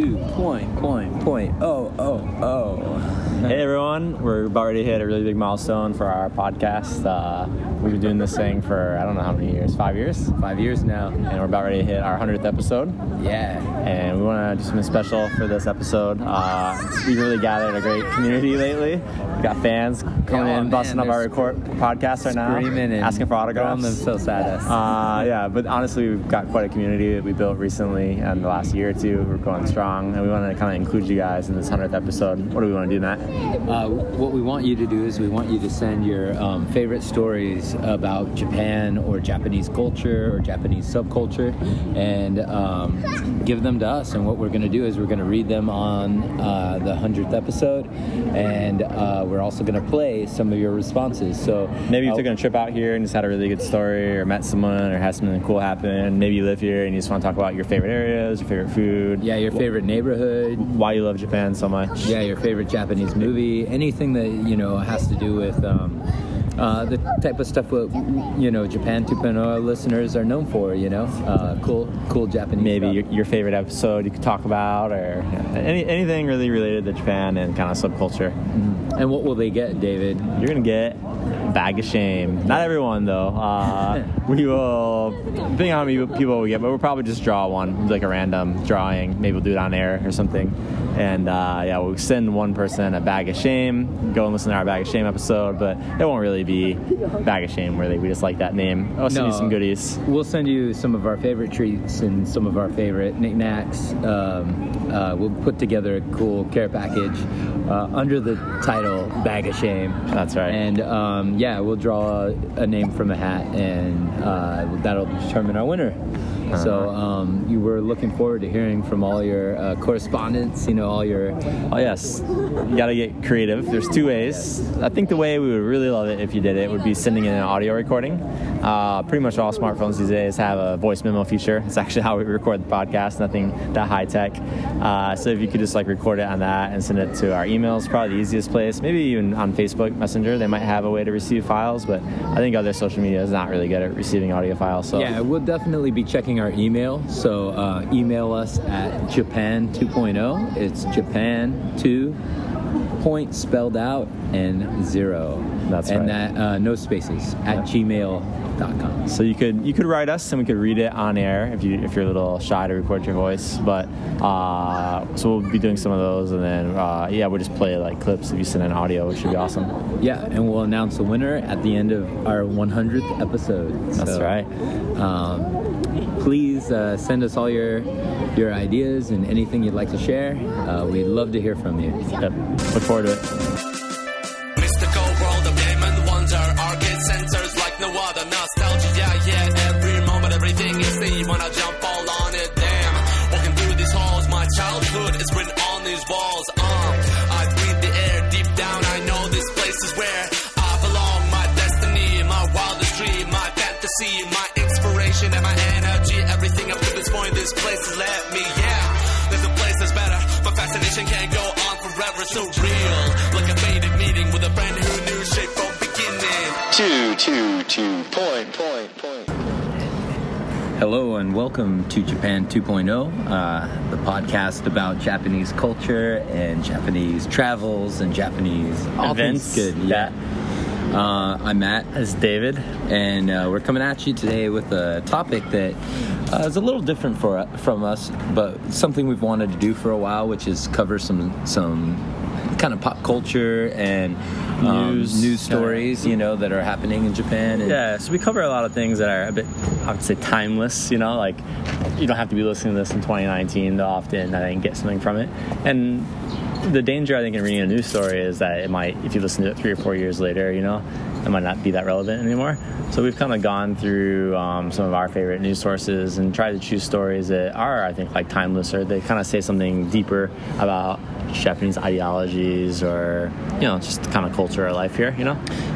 2.0.0.0. Hey everyone, we're about to hit a really big milestone for our podcast. We've been doing this thing for, I don't know how many years, 5 years? 5 years now. And we're about ready to hit our 100th episode. Yeah. And we want to do something special for this episode. We've really gathered a great community lately. We've got fans coming in, busting up our podcast right now. Screaming and asking for autographs. Them so sad at us. Yeah, but honestly, we've got quite a community that we built recently in the last year or two. We're going strong, and we want to kind of include you guys in this 100th episode. What do we want to do, Matt? What we want you to do is we want you to send your favorite stories about Japan or Japanese culture or Japanese subculture, and give them to us. And what we're going to do is we're going to read them on the 100th episode, and we're also going to play some of your responses. So maybe you took a trip out here and just had a really good story, or met someone, or had something cool happen. Maybe you live here and you just want to talk about your favorite areas, your favorite food, your favorite neighborhood, why you love Japan so much, your favorite Japanese movie, anything that has to do with the type of stuff that Japan 2.0 listeners are known for, cool Japanese. Maybe your favorite episode you could talk about, or anything really related to Japan and kind of subculture. Mm-hmm. And what will they get, David? You're gonna get a bag of shame. Not everyone though. We will, depending on how many people we get, but we'll probably just draw one, like a random drawing. Maybe we'll do it on air or something. And we'll send one person a bag of shame. Go and listen to our bag of shame episode, but it won't really be bag of shame. Really, we just like that name. I'll send you some goodies. We'll send you some of our favorite treats and some of our favorite knickknacks. We'll put together a cool care package under the title "Bag of Shame." That's right. And we'll draw a name from a hat, and that'll determine our winner. Uh-huh. So you were looking forward to hearing from all your correspondents, all your... Oh, yes. You got to get creative. There's two ways. I think the way we would really love it if you did it would be sending in an audio recording. Pretty much all smartphones these days have a voice memo feature. It's actually how we record the podcast, nothing that high tech. So if you could just record it on that and send it to our emails, probably the easiest place. Maybe even on Facebook Messenger, they might have a way to receive files, but I think other social media is not really good at receiving audio files. So yeah, we'll definitely be checking our email, so email us at Japan 2.0. it's Japan 2 point spelled out and 0. That's right. And that no spaces at gmail.com. So you could write us and we could read it on air if you're a little shy to record your voice, but so we'll be doing some of those, and then we'll just play clips if you send in audio, which should be awesome. Yeah, and we'll announce the winner at the end of our 100th episode. That's right. Please send us all your ideas and anything you'd like to share. We'd love to hear from you. Yep. Look forward to it. Mystical world of game and wonder, arcade sensors like no other. Nostalgia, every moment, everything you see, wanna jump all on it. Damn, walking through these halls, my childhood is written on these walls. I breathe the air deep down. I know this place is where I belong. My destiny, my wildest dream, my fantasy, my inspiration, and my energy. Everything up to this point, this place has led me. There's a place that's better. My fascination can't go on forever, so real. Like a faded meeting with a friend who knew shape from beginning. 2.2.2.0. Hello and welcome to Japan 2.0, the podcast about Japanese culture and Japanese travels and Japanese events. Good, yeah. I'm Matt. That's David. And we're coming at you today with a topic that is a little different from us, but something we've wanted to do for a while, which is cover some kind of pop culture and news stories, that are happening in Japan. And so we cover a lot of things that are a bit, I would say, timeless, you don't have to be listening to this in 2019 to often, I think, get something from it. And the danger, I think, in reading a news story is that it might, if you listen to it 3 or 4 years later, it might not be that relevant anymore. So we've kind of gone through some of our favorite news sources and tried to choose stories that are, I think, timeless, or they kind of say something deeper about Japanese ideologies or, just kind of culture or life here,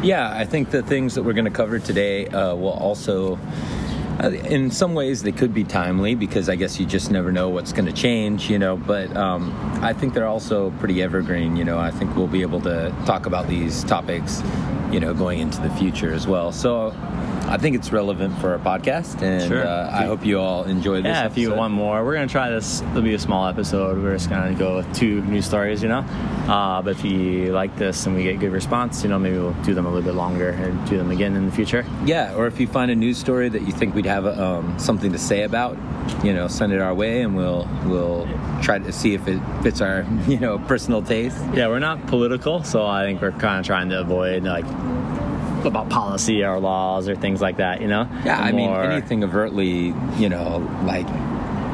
Yeah, I think the things that we're going to cover today will also... in some ways, they could be timely because I guess you just never know what's going to change, But I think they're also pretty evergreen, I think we'll be able to talk about these topics, you know, going into the future as well. So I think it's relevant for our podcast, and sure. I hope you all enjoy this episode. If you want more, we're going to try this. It'll be a small episode. We're just going to go with 2 news stories, you know. But if you like this and we get good response, you know, maybe we'll do them a little bit longer and do them again in the future. Yeah, or if you find a news story that you think we'd have something to say about, you know, send it our way, and we'll try to see if it fits our, you know, personal taste. Yeah, we're not political, so I think we're kind of trying to avoid, like, about policy or laws or things like that, you know? Yeah, I mean, anything overtly, you know, like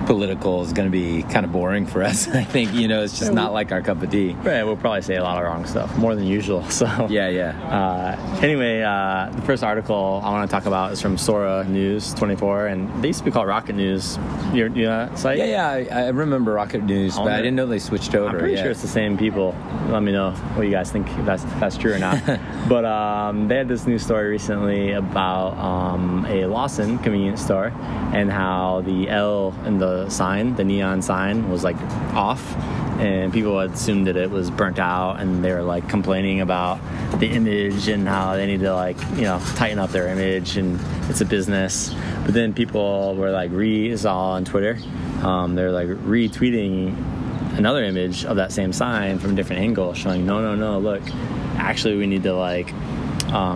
political is going to be kind of boring for us. I think, you know, it's just not like our cup of tea. Right, we'll probably say a lot of wrong stuff, more than usual. So yeah. Anyway, the first article I want to talk about is from Sora News 24, and they used to be called Rocket News. You know that site? Yeah, I remember Rocket News, but I didn't know they switched over. I'm pretty sure it's the same people. Let me know what you guys think, if that's true or not. But they had this news story recently about a Lawson convenience store and how the L in the neon sign was like off, and people had assumed that it was burnt out, and they were like complaining about the image and how they need to, like, you know, tighten up their image, and it's a business. But then people were like it's all on Twitter, they're like retweeting another image of that same sign from a different angle, showing no, look, actually we need to, like,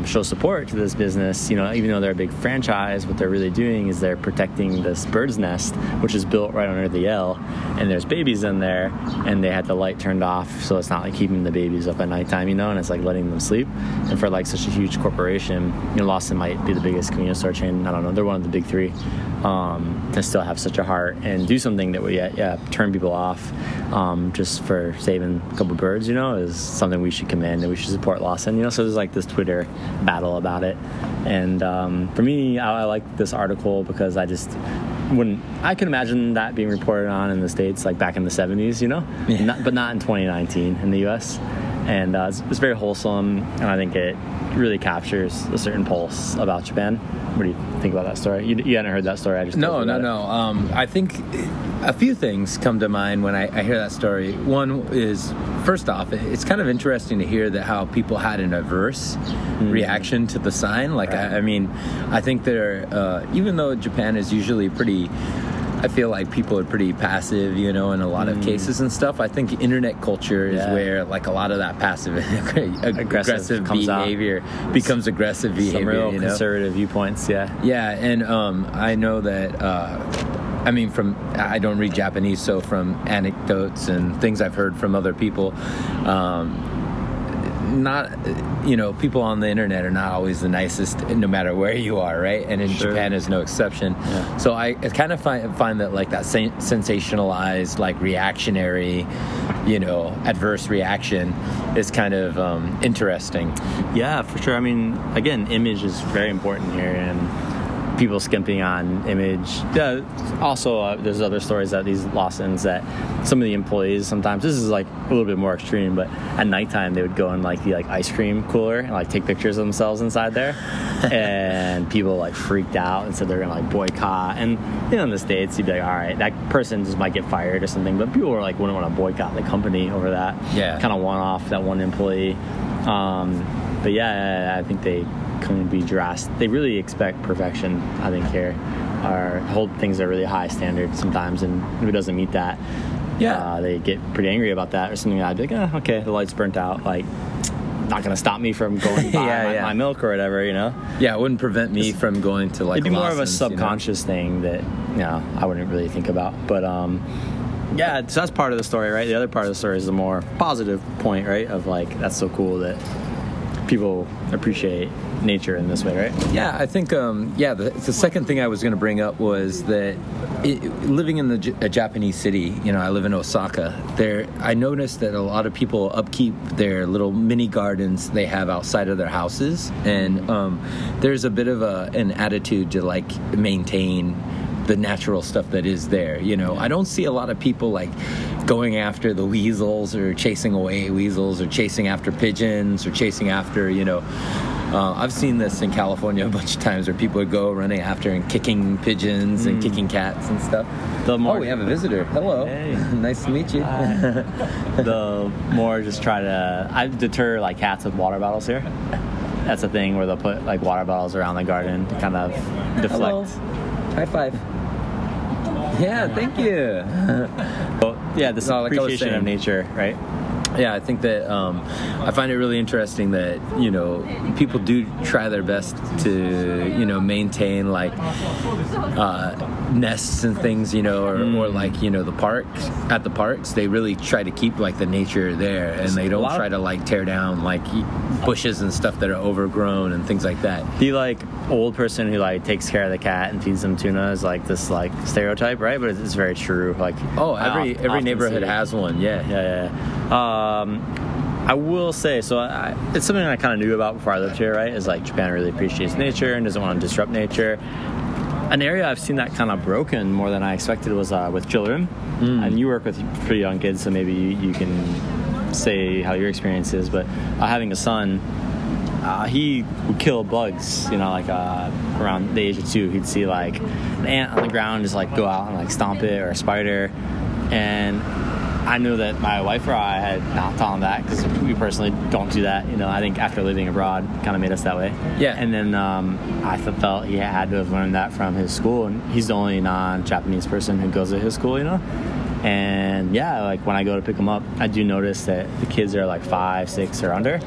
show support to this business, you know, even though they're a big franchise. What they're really doing is they're protecting this bird's nest, which is built right under the L, and there's babies in there, and they had the light turned off, so it's not like keeping the babies up at nighttime, you know, and it's like letting them sleep. And for like such a huge corporation, you know, Lawson might be the biggest convenience store chain, I don't know, they're one of the big 3, to still have such a heart and do something that would turn people off, just for saving a couple birds, you know, is something we should commend, and we should support Lawson, you know. So there's like this Twitter battle about it, and for me, I like this article because I could imagine that being reported on in the States, like back in the 70s, you know, yeah. but not in 2019 in the U.S. And it's very wholesome, and I think it really captures a certain pulse about Japan. What do you think about that story? You hadn't heard that story? I just no. I think a few things come to mind when I hear that story. One is, first off, it's kind of interesting to hear that how people had an adverse reaction to the sign. Like, right. I mean, I think they're even though Japan is usually pretty. I feel like people are pretty passive, you know, in a lot of cases and stuff. I think internet culture is where, like, a lot of that passive aggressive behavior becomes aggressive behavior. Some real conservative viewpoints, yeah. Yeah, and I know that, I don't read Japanese, so from anecdotes and things I've heard from other people, people on the internet are not always the nicest, no matter where you are, right? And in Japan is no exception. Yeah. So I kind of find that, like, that sensationalized, like, reactionary, you know, adverse reaction is kind of interesting. Yeah, for sure. I mean, again, image is very important here, and people skimping on image. Also, there's other stories at these Lawsons that some of the employees sometimes, this is like a little bit more extreme, but at nighttime they would go in like the ice cream cooler and like take pictures of themselves inside there, and people like freaked out and said they're gonna like boycott. And, you know, in the States you'd be like, all right, that person just might get fired or something, but people were like, wouldn't want to boycott the company over that. Yeah, kind of one off that one employee. But yeah, I think they can be drastic. They really expect perfection, I think, here, or hold things at really high standards sometimes, and if it doesn't meet that, they get pretty angry about that or something. I'd be like, okay, the light's burnt out, like, not gonna stop me from going to buy my milk or whatever, you know. Yeah, it wouldn't prevent me from going to, like, it'd be more of a subconscious thing that, you know, I wouldn't really think about. But yeah, so that's part of the story, right? The other part of the story is the more positive point, right, of like, that's so cool that people appreciate nature in this way, right? Yeah, I think the second thing I was going to bring up was that living in a Japanese city, you know, I live in Osaka. There, I noticed that a lot of people upkeep their little mini gardens they have outside of their houses, and there's a bit of an attitude to, like, maintain the natural stuff that is there, you know. I don't see a lot of people, like, going after the weasels or chasing away weasels or chasing after pigeons or chasing after, you know, I've seen this in California a bunch of times where people would go running after and kicking pigeons and kicking cats and stuff. We have a visitor. Hello. Hey. Nice to meet you. The more just try to... I deter, like, cats with water bottles here. that's a thing where they'll put like water bottles around the garden to kind of deflect. Hello. High five. Yeah, thank you. Well, yeah, this appreciation of nature, right? Yeah, I think that I find it really interesting that, you know, people do try their best to, you know, maintain, like, nests and things, you know, or like, you know, the parks. At the parks, they really try to keep, like, the nature there, and they don't try to, like, tear down, like, bushes and stuff that are overgrown and things like that. The, like, old person who, like, takes care of the cat and feeds them tuna is, like, this, like, stereotype, right? But it's very true. Like, oh, every neighborhood has one, yeah. I will say, so it's something I kind of knew about before I lived here, right? Is like Japan really appreciates nature and doesn't want to disrupt nature. An area I've seen that kind of broken more than I expected was with children. And you work with pretty young kids, so maybe you can say how your experience is. But having a son, he would kill bugs, you know, like around the age of 2, he'd see like an ant on the ground, just like go out and like stomp it, or a spider. And I knew that my wife or I had not done that, because we personally don't do that. You know, I think after living abroad kind of made us that way. Yeah. And then I felt he had to have learned that from his school. And he's the only non-Japanese person who goes to his school, you know. And, yeah, like when I go to pick them up, I do notice that the kids are like 5, 6 or under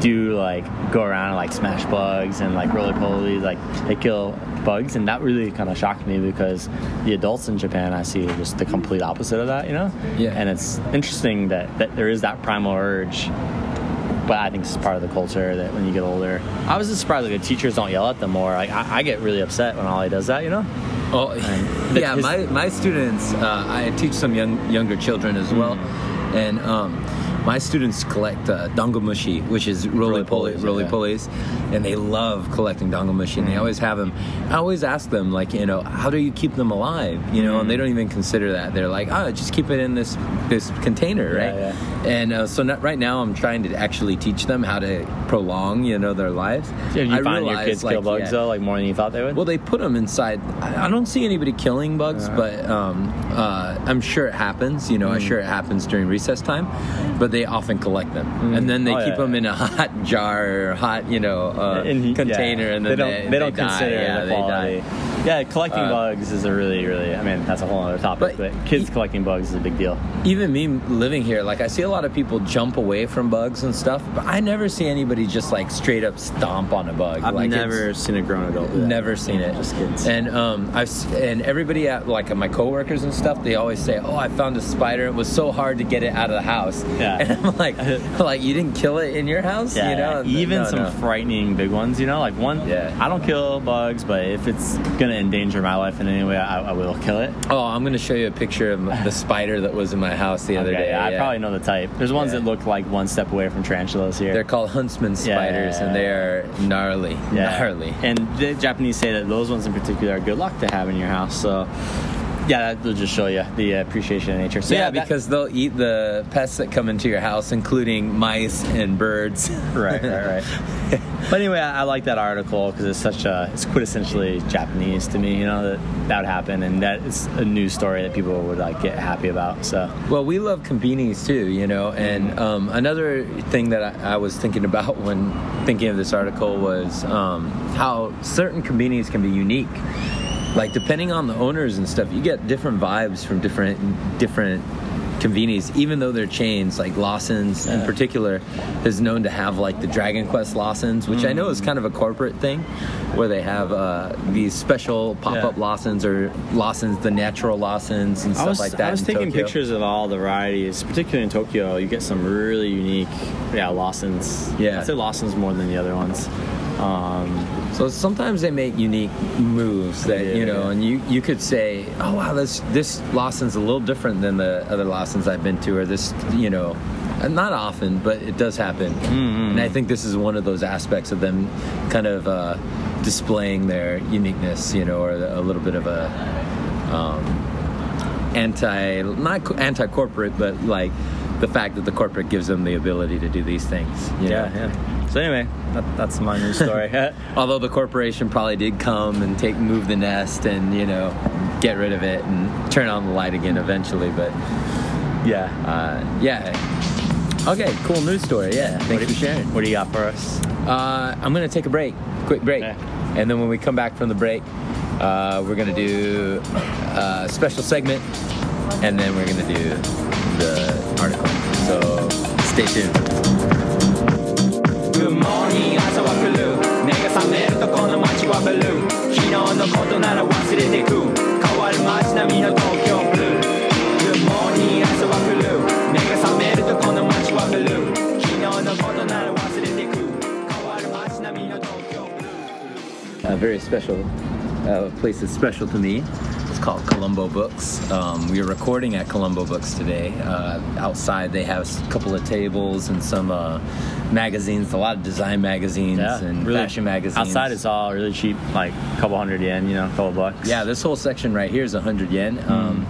do like go around and like smash bugs and like roly-polies, like they kill bugs. And that really kind of shocked me, because the adults in Japan I see are just the complete opposite of that, you know. Yeah. And it's interesting that there is that primal urge, but I think it's part of the culture that when you get older. I was just surprised that teachers don't yell at them more. Like I get really upset when Ollie does that, you know. Oh, yeah. My students, I teach some younger children as well, and my students collect dangomushi, which is roly-polies, and they love collecting dangomushi, and they always have them. I always ask them, like, you know, how do you keep them alive? You know, and they don't even consider that. They're like, oh, just keep it in this container, right? Yeah. And so right now I'm trying to actually teach them how to prolong, you know, their lives. So you find your kids kill bugs, though, like more than you thought they would? Well, they put them inside. I don't see anybody killing bugs, but I'm sure it happens. You know, I'm sure it happens during recess time, but they often collect them, and then they keep them in a hot jar or hot, you know, container, and then they die. Yeah, collecting bugs is a really, I mean, that's a whole other topic, but kids collecting bugs is a big deal. Even me living here, like, I see a lot of people jump away from bugs and stuff, but I never see anybody just, like, straight up stomp on a bug. I've like, never seen a grown adult do that. Never seen it. Just kids. And, and everybody at, like, my coworkers and stuff, they always say, oh, I found a spider. It was so hard to get it out of the house. Yeah. And I'm like, you didn't kill it in your house? Yeah, you know? Even some frightening big ones, you know? Like, I don't kill bugs, but if it's going to endanger my life in any way, I will kill it. Oh, I'm going to show you a picture of the spider that was in my house the other day. I probably know the type. There's ones that look like one step away from tarantulas here. They're called huntsman spiders, and they are gnarly. Yeah. Gnarly. And the Japanese say that those ones in particular are good luck to have in your house, so... Yeah, that'll just show you the appreciation of nature. So because they'll eat the pests that come into your house, including mice and birds. Right. But anyway, I like that article because it's it's quintessentially Japanese to me, you know, that would happen. And that is a news story that people would, like, get happy about. So. Well, we love combinis, too, you know. And another thing that I was thinking about when thinking of this article was how certain combinis can be unique. Like, depending on the owners and stuff, you get different vibes from different convenies, even though they're chains. Like Lawson's in particular is known to have, like, the Dragon Quest Lawson's, which I know is kind of a corporate thing, where they have these special pop-up Lawson's, or Lawson's, the natural Lawson's and stuff like that. I was taking pictures of all the varieties, particularly in Tokyo. You get some really unique Lawson's. Yeah. I'd say Lawson's more than the other ones. So sometimes they make unique moves that, you know, and you could say, oh, wow, this Lawson's a little different than the other Lawson's I've been to, or this, you know, not often, but it does happen. And I think this is one of those aspects of them kind of displaying their uniqueness, you know, or a little bit of a not anti-corporate, but like the fact that the corporate gives them the ability to do these things. You know? So anyway, that's my news story. Although the corporation probably did come and move the nest and, you know, get rid of it and turn on the light again eventually. But yeah. Okay, cool news story. Yeah, thanks for sharing. What do you got for us? I'm going to take a break, quick break. And then when we come back from the break, we're going to do a special segment, and then we're going to do the article. So stay tuned. Good morning, a very special place that's special to me. It's called Colombo Books. We are recording at Colombo Books today. Outside they have a couple of tables and some magazines, a lot of design magazines and really fashion magazines. Outside it's all really cheap, like a couple hundred yen, you know, a couple bucks. Yeah, this whole section right here is 100 yen.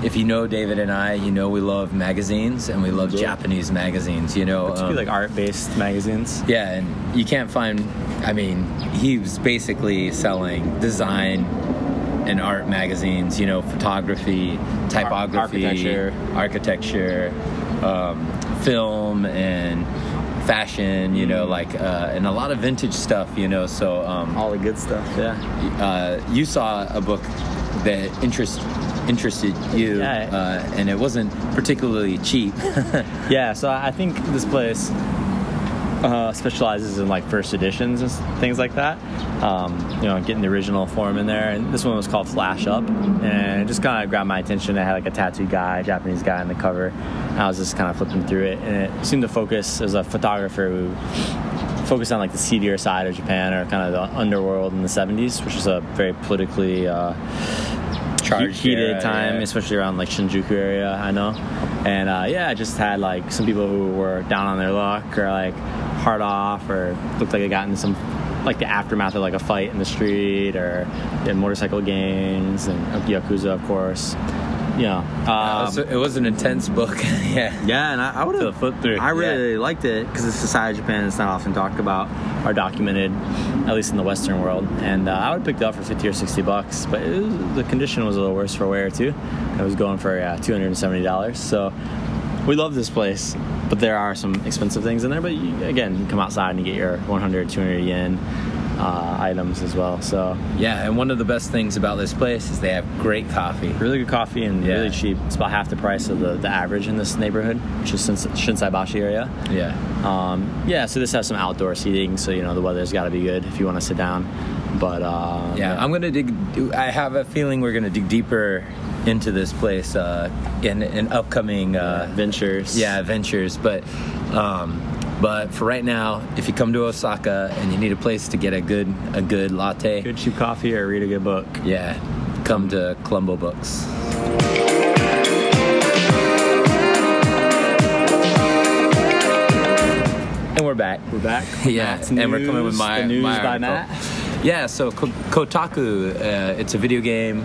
If you know David and I, you know we love magazines, and we love Japanese magazines, you know. Particularly like art-based magazines. Yeah, and you can't find... I mean, he was basically selling design and art magazines, you know, photography, typography, architecture film, and... fashion, you know, like and a lot of vintage stuff, you know, so all the good stuff. You saw a book that interested you, and it wasn't particularly cheap. So I think this place specializes in like first editions and things like that, you know, getting the original form in there. And this one was called Flash Up, and it just kind of grabbed my attention. I had like a tattooed guy, a Japanese guy on the cover. I was just kind of flipping through it, and it seemed to focus, as a photographer who focused on like the seedier side of Japan, or kind of the underworld in the 70s, which was a very politically heated era, time, especially around like Shinjuku area, I know. And I just had like some people who were down on their luck, or like hard off, or looked like they got into some, like the aftermath of like a fight in the street, or in motorcycle gangs, and Yakuza, of course. Yeah, it was an intense book. And I would have flipped through. I really liked it because it's the side of Japan that's not often talked about or documented, at least in the Western world. And I would have picked it up for $50 or $60, but the condition was a little worse for wear too. It was going for $270. So we love this place, but there are some expensive things in there. But you come outside and you get your 100, 200 yen. Items as well. So and one of the best things about this place is they have great coffee, really good coffee, and really cheap. It's about half the price of the average in this neighborhood, which is Shinsaibashi area. So this has some outdoor seating, so you know the weather's got to be good if you want to sit down. But I'm gonna I have a feeling we're gonna dig deeper into this place in upcoming ventures. But but for right now, if you come to Osaka and you need a place to get a good latte, good cheap coffee, or read a good book, come to Colombo Books. And we're back. Matt's news, and we're coming with the news by article. Matt. Yeah, so Kotaku, it's a video game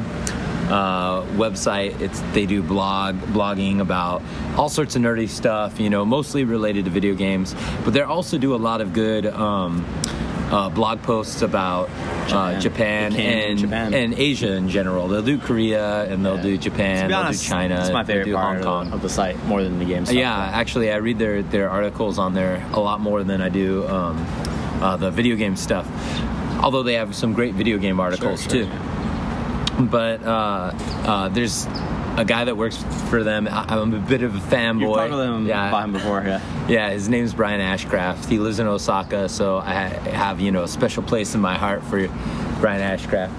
website. They do blogging about all sorts of nerdy stuff, you know, mostly related to video games, but they also do a lot of good blog posts about Japan and Japan and Asia in general. They'll do Korea, and they'll do Japan, they'll do China. It's my favorite part of the site, more than the game stuff. Actually I read their articles on there a lot more than I do the video game stuff, although they have some great video game articles too. But there's a guy that works for them. I'm a bit of a fanboy. You've talked to him by him before, his name's Brian Ashcraft. He lives in Osaka, so I have, you know, a special place in my heart for Brian Ashcraft.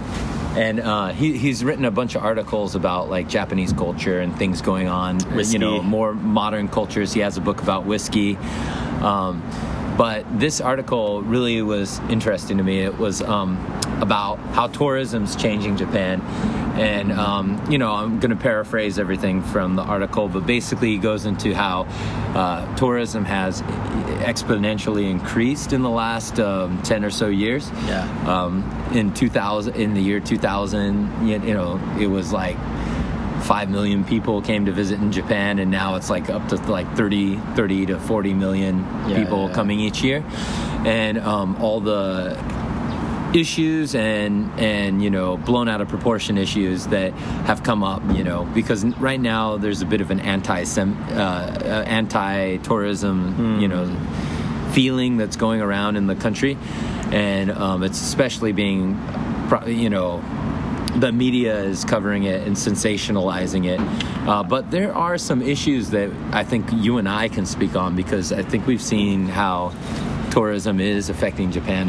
And he's written a bunch of articles about, like, Japanese culture and things going on. Whiskey. You know, more modern cultures. He has a book about whiskey. But this article really was interesting to me. It was about how tourism's changing Japan. And, you know, I'm going to paraphrase everything from the article, but basically he goes into how tourism has exponentially increased in the last 10 or so years. In the year 2000, you know, it was like 5 million people came to visit in Japan, and now it's like up to like 30 to 40 million people coming each year. And all the issues and you know, blown out of proportion issues that have come up, you know, because right now there's a bit of an anti-tourism, you know, feeling that's going around in the country, and it's especially being, you know, the media is covering it and sensationalizing it. But there are some issues that I think you and I can speak on, because I think we've seen how tourism is affecting Japan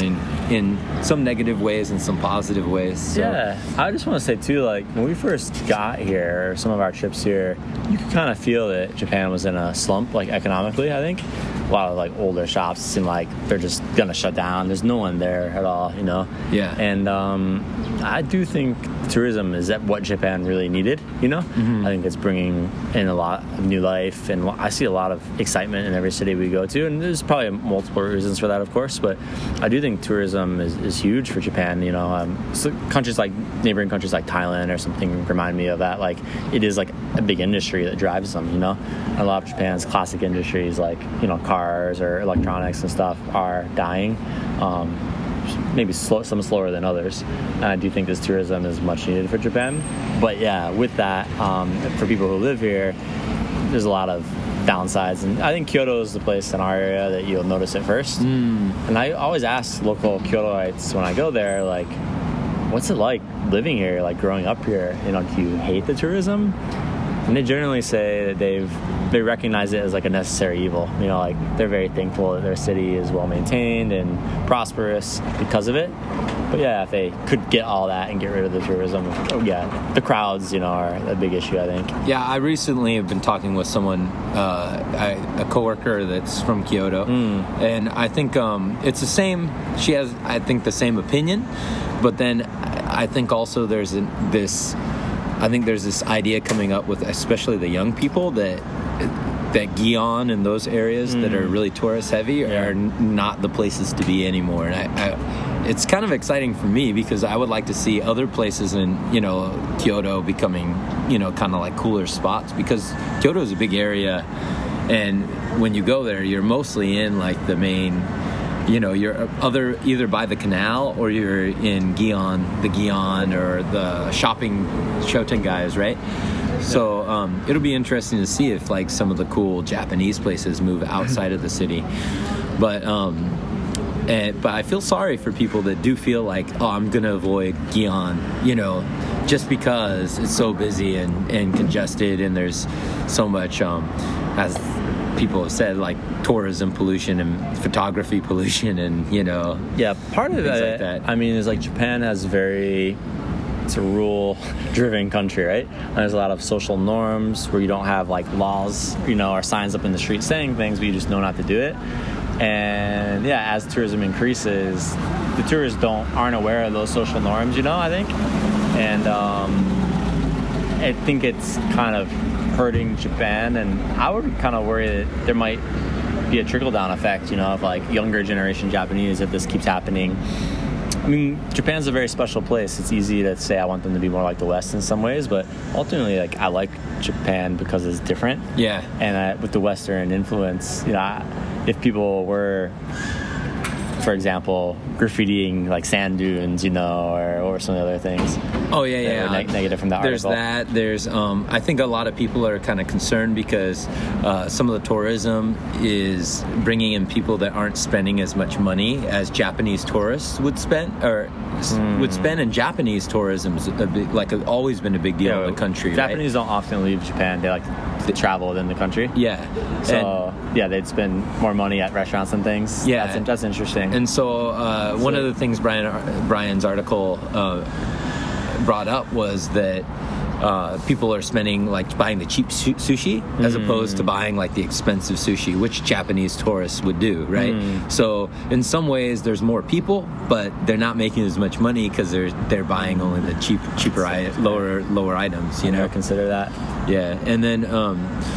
in some negative ways and some positive ways. So. Yeah, I just want to say too, like when we first got here, some of our trips here, you could kind of feel that Japan was in a slump, like economically. I think a lot of like older shops seem like they're just gonna shut down. There's no one there at all, you know. Yeah. And I do think tourism is what Japan really needed, you know. Mm-hmm. I think it's bringing in a lot of new life, and I see a lot of excitement in every city we go to, and there's probably multiple reasons for that, of course, but I do think tourism is huge for Japan, you know. So countries like neighboring countries like Thailand or something remind me of that. Like it is like a big industry that drives them, you know. A lot of Japan's classic industries, like, you know, cars or electronics and stuff, are dying, maybe some slower than others, and I do think this tourism is much needed for Japan. But yeah, with that, for people who live here, there's a lot of downsides, and I think Kyoto is the place in our area that you'll notice at first. And I always ask local Kyotoites when I go there, like, what's it like living here, like growing up here, you know, do you hate the tourism? And they generally say that they recognize it as like a necessary evil, you know, like they're very thankful that their city is well maintained and prosperous because of it. But yeah, if they could get all that and get rid of the tourism, yeah, the crowds, you know, are a big issue, I think. Yeah, I recently have been talking with someone, a coworker that's from Kyoto, and I think it's the same. She has, I think, the same opinion, but then I think also there's this idea coming up with especially the young people that Gion and those areas that are really tourist heavy are not the places to be anymore. And I it's kind of exciting for me, because I would like to see other places in, you know, Kyoto becoming, you know, kind of like cooler spots, because Kyoto is a big area, and when you go there, you're mostly in like the main, you know, you're either by the canal, or you're in Gion or the shopping Shoten-gais, right? So it'll be interesting to see if like some of the cool Japanese places move outside of the city. But but I feel sorry for people that do feel like, oh, I'm gonna avoid Gion, you know, just because it's so busy and congested, and there's so much as people have said, like tourism pollution and photography pollution, and, you know, yeah, part of it, like that. I mean, is like Japan has it's a rule driven country, right? And there's a lot of social norms where you don't have like laws, you know, or signs up in the street saying things, but you just know not to do it. And yeah, as tourism increases, the tourists aren't aware of those social norms, you know, I think. And I think it's kind of hurting Japan, and I would kind of worry that there might be a trickle-down effect, you know, of like younger generation Japanese if this keeps happening. I mean, Japan's a very special place. It's easy to say I want them to be more like the West in some ways, but ultimately, like, I like Japan because it's different. Yeah. And with the Western influence, you know, if people were, for example, graffitiing like sand dunes, you know, or some other things. Oh yeah, yeah. Negative from the article. There's that. There's I think a lot of people are kind of concerned because some of the tourism is bringing in people that aren't spending as much money as Japanese tourists would spend, or would spend. And Japanese tourism is always been a big deal in the country. Japanese don't often leave Japan. They like to travel within the country. Yeah. So yeah, they'd spend more money at restaurants and things. Yeah, that's interesting. And so one of the things Brian's article brought up was that people are spending, like, buying the cheap sushi as opposed to buying, like, the expensive sushi, which Japanese tourists would do, right? So in some ways there's more people, but they're not making as much money because they're buying only the cheaper lower items, you know. Consider that. Yeah. And then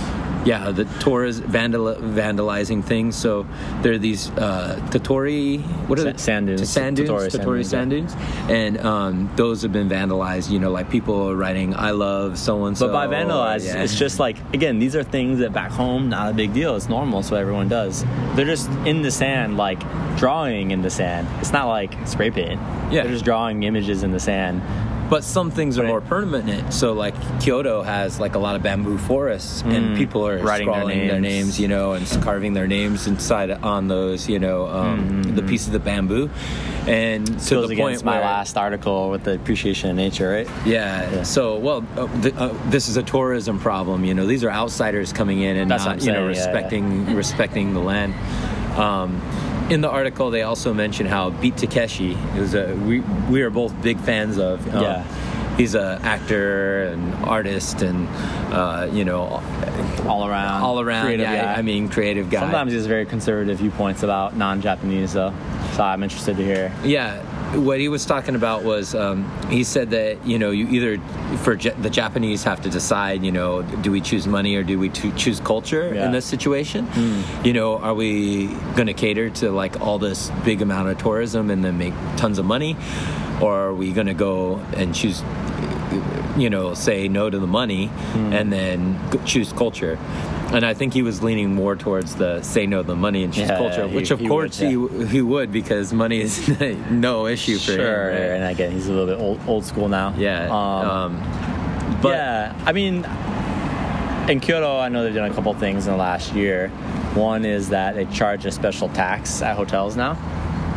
yeah, the tourists vandalizing things. So there are these Totori, what are they? Sand dunes. Totori sand dunes. And those have been vandalized, you know, like people writing, I love so-and-so. But by vandalized, it's just like, again, these are things that back home, not a big deal. It's normal, so everyone does. They're just in the sand, like drawing in the sand. It's not like spray paint. Yeah. They're just drawing images in the sand. But some things are more permanent. So like Kyoto has like a lot of bamboo forests, and people are scrawling their names, you know, and carving their names inside on those, you know, the piece of the bamboo. And to the point where my last article with the appreciation of nature, right? Yeah. So, well, this is a tourism problem. You know, these are outsiders coming in and not, you know, respecting the land. In the article, they also mention how Beat Takeshi, who's we are both big fans of. He's an actor and artist and, you know, all around creative guy. I mean, creative guy. Sometimes he has very conservative viewpoints about non-Japanese, though. So I'm interested to hear. Yeah. What he was talking about was he said that, you know, you either the Japanese have to decide, you know, do we choose money or do we choose culture in this situation? You know, are we going to cater to like all this big amount of tourism and then make tons of money? Or are we going to go and choose, you know, say no to the money and then choose culture? And I think he was leaning more towards the say no to the money and choose culture, which of course he would, because money is no issue for him. Sure, right? And again, he's a little bit old school now. Yeah. But yeah, I mean, in Kyoto, I know they've done a couple things in the last year. One is that they charge a special tax at hotels now.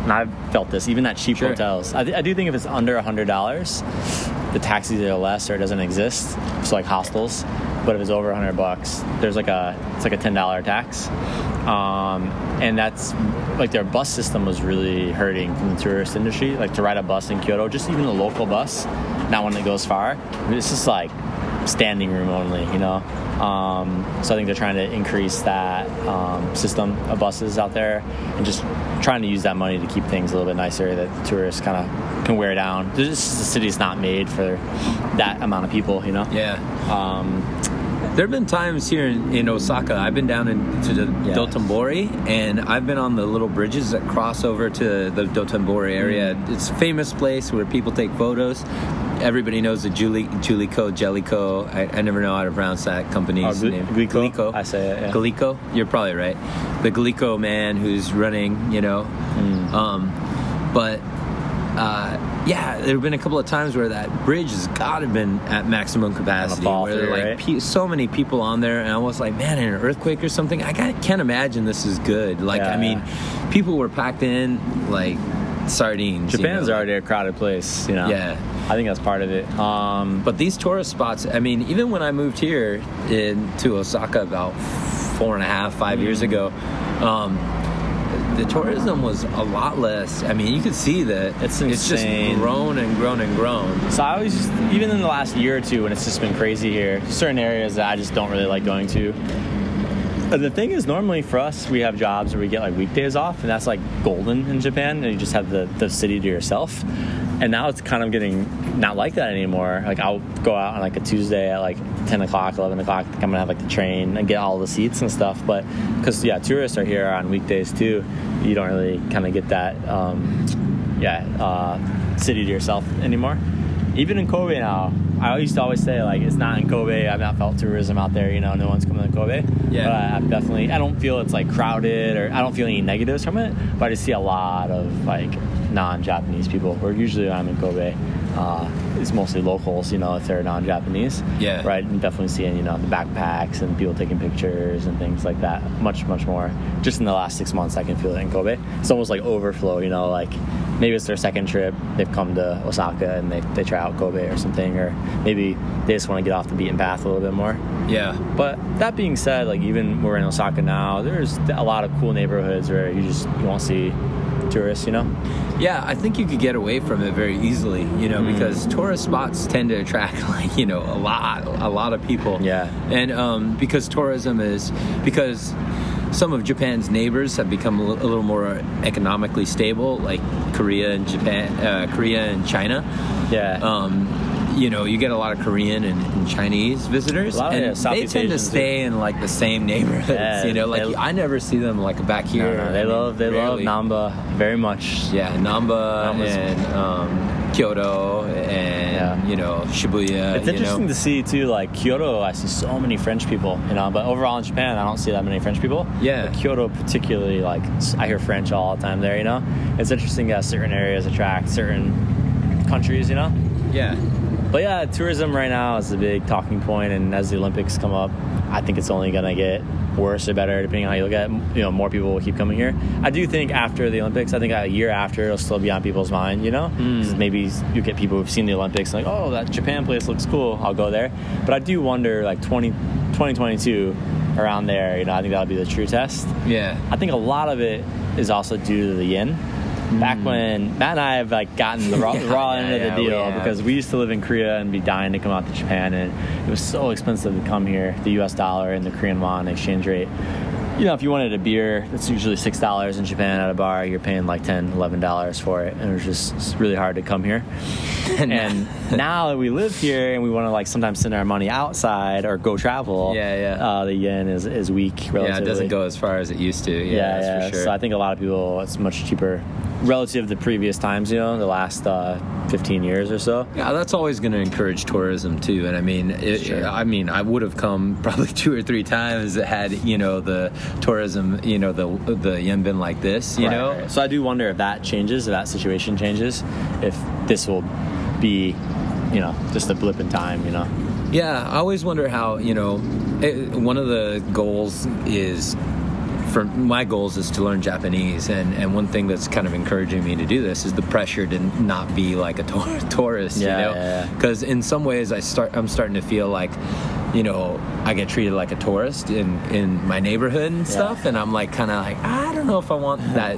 And I've felt this, even at cheap hotels. I do think if it's under $100, the tax is either less or it doesn't exist. So like hostels. But if it's over $100, there's like a $10 tax, and that's like their bus system was really hurting from the tourist industry. Like to ride a bus in Kyoto, just even a local bus, not one that goes far. It's just like standing room only, you know. So I think they're trying to increase that system of buses out there, and just trying to use that money to keep things a little bit nicer that the tourists kind of can wear down. Just, the city's not made for that amount of people, you know. Yeah. There have been times here in Osaka. I've been down to the Dotonbori, and I've been on the little bridges that cross over to the Dotonbori area. It's a famous place where people take photos. Everybody knows the Jellico. I never know how to pronounce that company's name. Glico. I say it, yeah. Glico. You're probably right. The Glico man who's running, you know. Yeah, there have been a couple of times where that bridge has got to have been at maximum capacity, where there are like so many people on there, and I was like, man, in an earthquake or something, I can't imagine this is good. Like, I mean, people were packed in like sardines. Japan's already a crowded place, you know. Yeah. I think that's part of it. But these tourist spots, I mean, even when I moved here to Osaka about 4.5, 5 years ago, the tourism was a lot less. I mean, you could see that it's just grown and grown and grown. So I always, even in the last year or two, when it's just been crazy here, certain areas that I just don't really like going to. The thing is, normally for us, we have jobs where we get like weekdays off, and that's like golden in Japan, and you just have the city to yourself. And now it's kind of getting not like that anymore. Like I'll go out on like a Tuesday at like 10 o'clock, 11 o'clock. I'm going to have like the train and get all the seats and stuff. But because, yeah, tourists are here on weekdays too. You don't really kind of get that, city to yourself anymore. Even in Kobe now, I used to always say like, it's not in Kobe. I've not felt tourism out there. You know, no one's coming to Kobe. Yeah. But I've definitely, I don't feel it's like crowded, or I don't feel any negatives from it. But I just see a lot of like non-Japanese people, or usually when I'm in Kobe, it's mostly locals, you know, if they're non-Japanese. Yeah. Right? And definitely seeing, you know, the backpacks and people taking pictures and things like that much, much more. Just in the last 6 months, I can feel it in Kobe. It's almost like overflow, you know, like maybe it's their second trip. They've come to Osaka and they try out Kobe or something, or maybe they just want to get off the beaten path a little bit more. Yeah. But that being said, like even we're in Osaka now, there's a lot of cool neighborhoods where you won't see tourists, you know? Yeah, I think you could get away from it very easily, you know, because tourist spots tend to attract, like, you know, a lot of people. Yeah. And because some of Japan's neighbors have become a little more economically stable, like Korea and China. Yeah. You know, you get a lot of Korean and Chinese visitors, and they tend to stay in like the same neighborhoods. Yeah, you know, like I never see them like back here. No, they love Namba very much. Yeah, Namba and Kyoto and you know, Shibuya. It's interesting to see too. Like Kyoto, I see so many French people. You know, but overall in Japan, I don't see that many French people. Yeah, but Kyoto particularly, like I hear French all the time there. You know, it's interesting how certain areas attract certain countries. You know. Yeah. But yeah, tourism right now is a big talking point, and as the Olympics come up, I think it's only going to get worse or better, depending on how you look at it. You know, more people will keep coming here. I do think after the Olympics, I think a year after, it'll still be on people's mind, you know? Because maybe you get people who've seen the Olympics and like, oh, that Japan place looks cool, I'll go there. But I do wonder, like, 2022, around there, you know, I think that'll be the true test. Yeah. I think a lot of it is also due to the yen. Back when Matt and I have like gotten the raw, end of the deal because we used to live in Korea and be dying to come out to Japan, and it was so expensive to come here. The US dollar and the Korean won exchange rate. You know, if you wanted a beer, it's usually $6 in Japan at a bar. You're paying like $10, $11 for it. And it was just really hard to come here. And now that we live here and we want to like sometimes send our money outside or go travel, the yen is weak relatively. Yeah, it doesn't go as far as it used to. Yeah, that's for sure. So I think a lot of people, it's much cheaper relative to previous times, you know, the last 15 years or so. Yeah, that's always going to encourage tourism too. And I mean, I would have come probably 2 or 3 times had, you know, the tourism, you know, the yen been like this, you know? Right. So I do wonder if that changes, if that situation changes, if this will be, you know, just a blip in time, you know? Yeah, I always wonder how, you know, one of the goals is... For my goals is to learn Japanese, and one thing that's kind of encouraging me to do this is the pressure to not be like a tourist, you know, because in some ways I'm starting to feel like, you know, I get treated like a tourist in my neighborhood and stuff, and I'm like kind of like, I don't know if I want that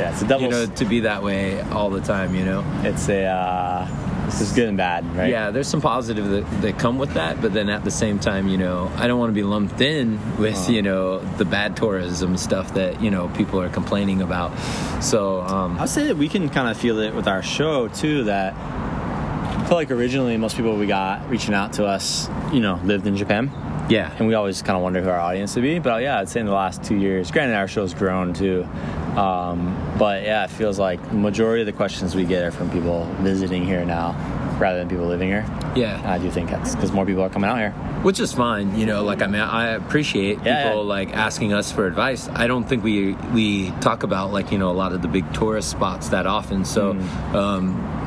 it's a double, you know, to be that way all the time, you know. It's a this is good and bad, right? Yeah, there's some positive that come with that, but then at the same time, you know, I don't want to be lumped in with, you know, the bad tourism stuff that, you know, people are complaining about. So I'll say that we can kind of feel it with our show, too, that I feel like originally most people we got reaching out to us, you know, lived in Japan. Yeah. And we always kind of wonder who our audience would be. But, yeah, I'd say in the last 2 years, granted, our show's grown, too. But yeah, it feels like the majority of the questions we get are from people visiting here now rather than people living here. Yeah. And I do think that's because more people are coming out here. Which is fine, you know, like, I mean, I appreciate people, like, asking us for advice. I don't think we talk about, like, you know, a lot of the big tourist spots that often, so...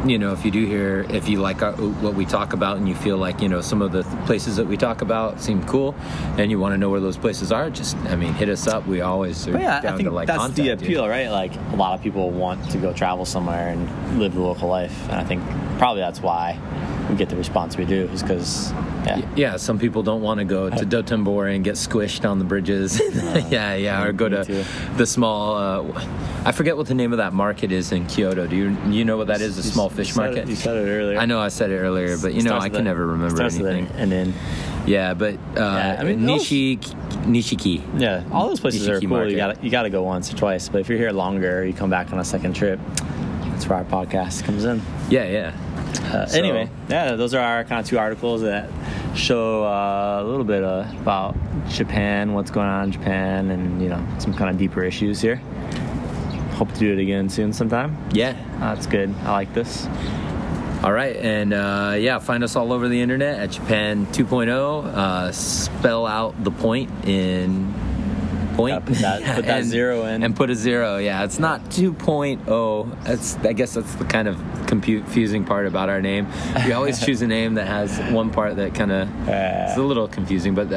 you know, if you do hear, if you like what we talk about and you feel like, you know, some of the places that we talk about seem cool and you want to know where those places are, just, I mean, hit us up. We always are down to, like, contact you. That's the appeal, right? Like, a lot of people want to go travel somewhere and live the local life. And I think probably that's why we get the response we do is because... Yeah, some people don't want to go to Dotonbori and get squished on the bridges. Or go to the small... I forget what the name of that market is in Kyoto. Do you know what that is? The small fish market? You said it earlier. I know I said it earlier, but, you know, I can never remember anything. And then... Yeah, but I mean, Nishiki. Yeah, all those places are cool. You gotta go once or twice. But if you're here longer, you come back on a second trip, that's where our podcast comes in. Yeah. Anyway, those are our kind of 2 articles that show a little bit about Japan, what's going on in Japan, and, you know, some kind of deeper issues here. Hope to do it again soon sometime. Yeah. That's good. I like this. All right. And, find us all over the internet at Japan 2.0. Spell out the point in... Point. Yeah, put that zero in. And put a zero, yeah. It's not 2.0. I guess that's the kind of confusing part about our name. We always choose a name that has one part that kind of... It's a little confusing, but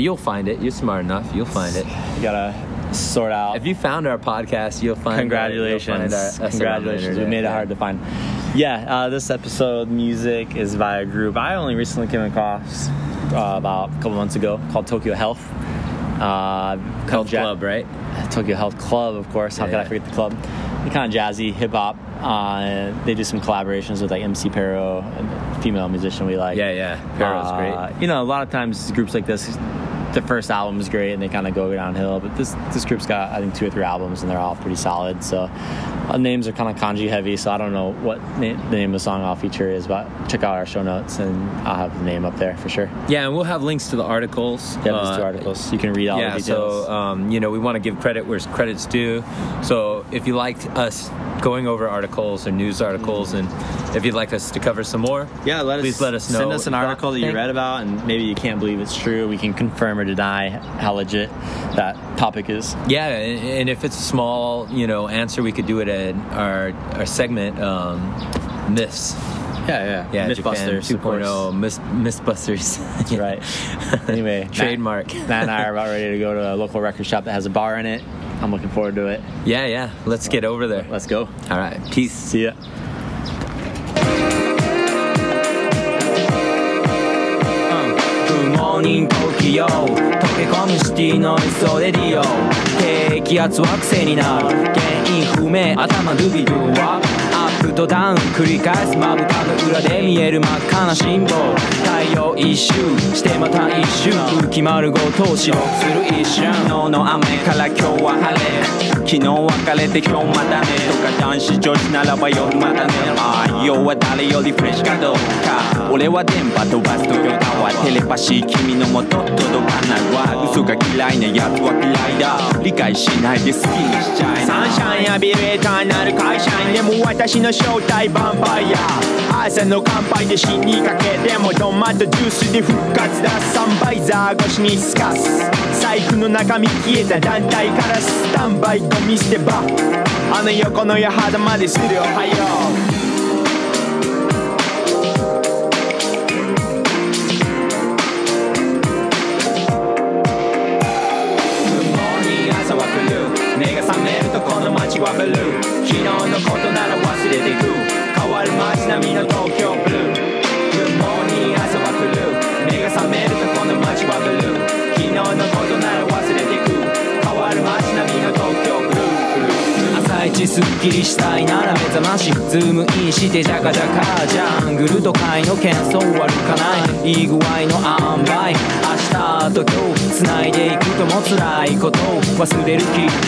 you'll find it. You're smart enough. You'll find it. You got to sort out... If you found our podcast, you'll find... Congratulations. We made it hard to find. Yeah, this episode, music is by a group I only recently came across about a couple months ago called Tokyo Health. Club, right? Tokyo Health Club, of course. How could I forget the club? They're kind of jazzy, hip-hop. They do some collaborations with, like, MC Perro, a female musician we like. Yeah. Perro's great. You know, a lot of times groups like this, the first album is great, and they kind of go downhill. But this group's got, I think, 2 or 3 albums, and they're all pretty solid. So names are kind of kanji heavy, so I don't know what the name of the song I'll feature is, but check out our show notes, and I'll have the name up there for sure. Yeah, and we'll have links to the articles. Yeah, these 2 articles. You can read all the details. So, you know, we want to give credit where credit's due. So if you liked us going over articles or news articles, and if you'd like us to cover some more, please let us know. Send us an article that you read about, and maybe you can't believe it's true. We can confirm or deny how legit that topic is. Yeah, and if it's a small, you know, answer, we could do it at our segment, myths. Yeah. Mythbusters, of course. 2.0, Mythbusters. That's right. Anyway. Trademark. Matt and I are about ready to go to a local record shop that has a bar in it. I'm looking forward to it. Yeah. Let's get over there. Let's go. All right. Peace. See ya. Good morning Tokyo 溶け込むシティの理想レディオ低気圧は癖になる原因不明頭ルビルはアップとダウン繰り返すまぶたの裏で見える真っ赤な信号太陽一周してまた一周浮き丸ごと白くする一瞬昨日の雨から今日は晴れ昨日別れて今日またねとか男子女子ならば夜またねああ要は誰よりフレッシュかどうか俺は電波飛ばすとよだわテレパシー君のもと届かないわ嘘が嫌いなやつは嫌いだ理解しないで好きにしちゃえサンシャイン浴びるエターナル会社員でも私の正体ヴァンパイア朝の乾杯で死にかけでもトマトジュースで復活だサンバイザー越しに透かす財布の中身消えた団体からスタンバイゴミ捨て場あの横の矢肌までするおはようBlue. 昨日のことなら忘れていく変わる街並みの東京ブルー雲に朝は来る目が覚めるとこの街はブルー昨日のことなら忘れていく変わる街並みの東京ブルー朝一すっきりしたいなら目覚ましズームインしてジャカジャカジャングル都会の喧騒悪かないいい具合の塩梅明日と今日繋いでいくとも辛いこと忘れるきっ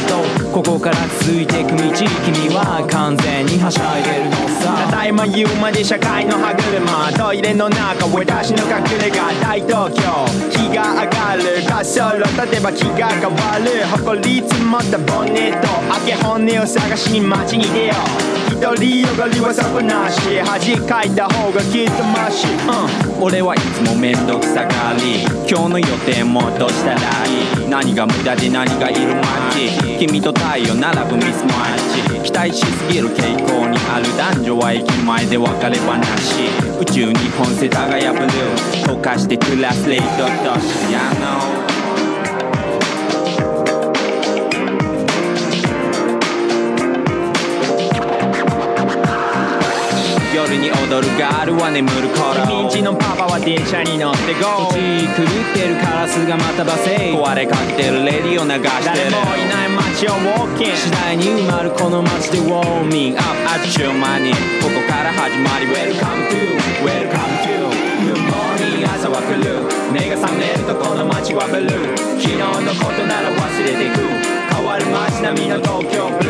とここから続いていく道君は完全にはしゃいでるのさただいま言うまで社会の歯車トイレの中私の隠れ家大東京日が上がる滑走路立てば気が変わる埃り積もったボンネット開け本音を探しに街に出よう一人よがりは底なし恥かいた方がきっとマシ、俺はいつもめんどくさがり今日の予定もどうしたらいい何が無駄で何がいる街君と太陽並ぶミスマッチ期待しすぎる傾向にある男女は駅前で別れ話宇宙日本世田谷ブルー溶かして暮らすレイト都市やの夜に踊るガールは眠る頃君んちのパパは電車に乗ってゴーうち狂ってるカラスがまたバセイ壊れかけてるレディを流してる誰もいない街をウォーキン次第に埋まるこの街でウォーミングアップあっちゅう間にここから始まり Welcome to Good morning 朝は来る目が覚めるとこの街はブルー昨日のことなら忘れていく変わる街並みの東京ブルー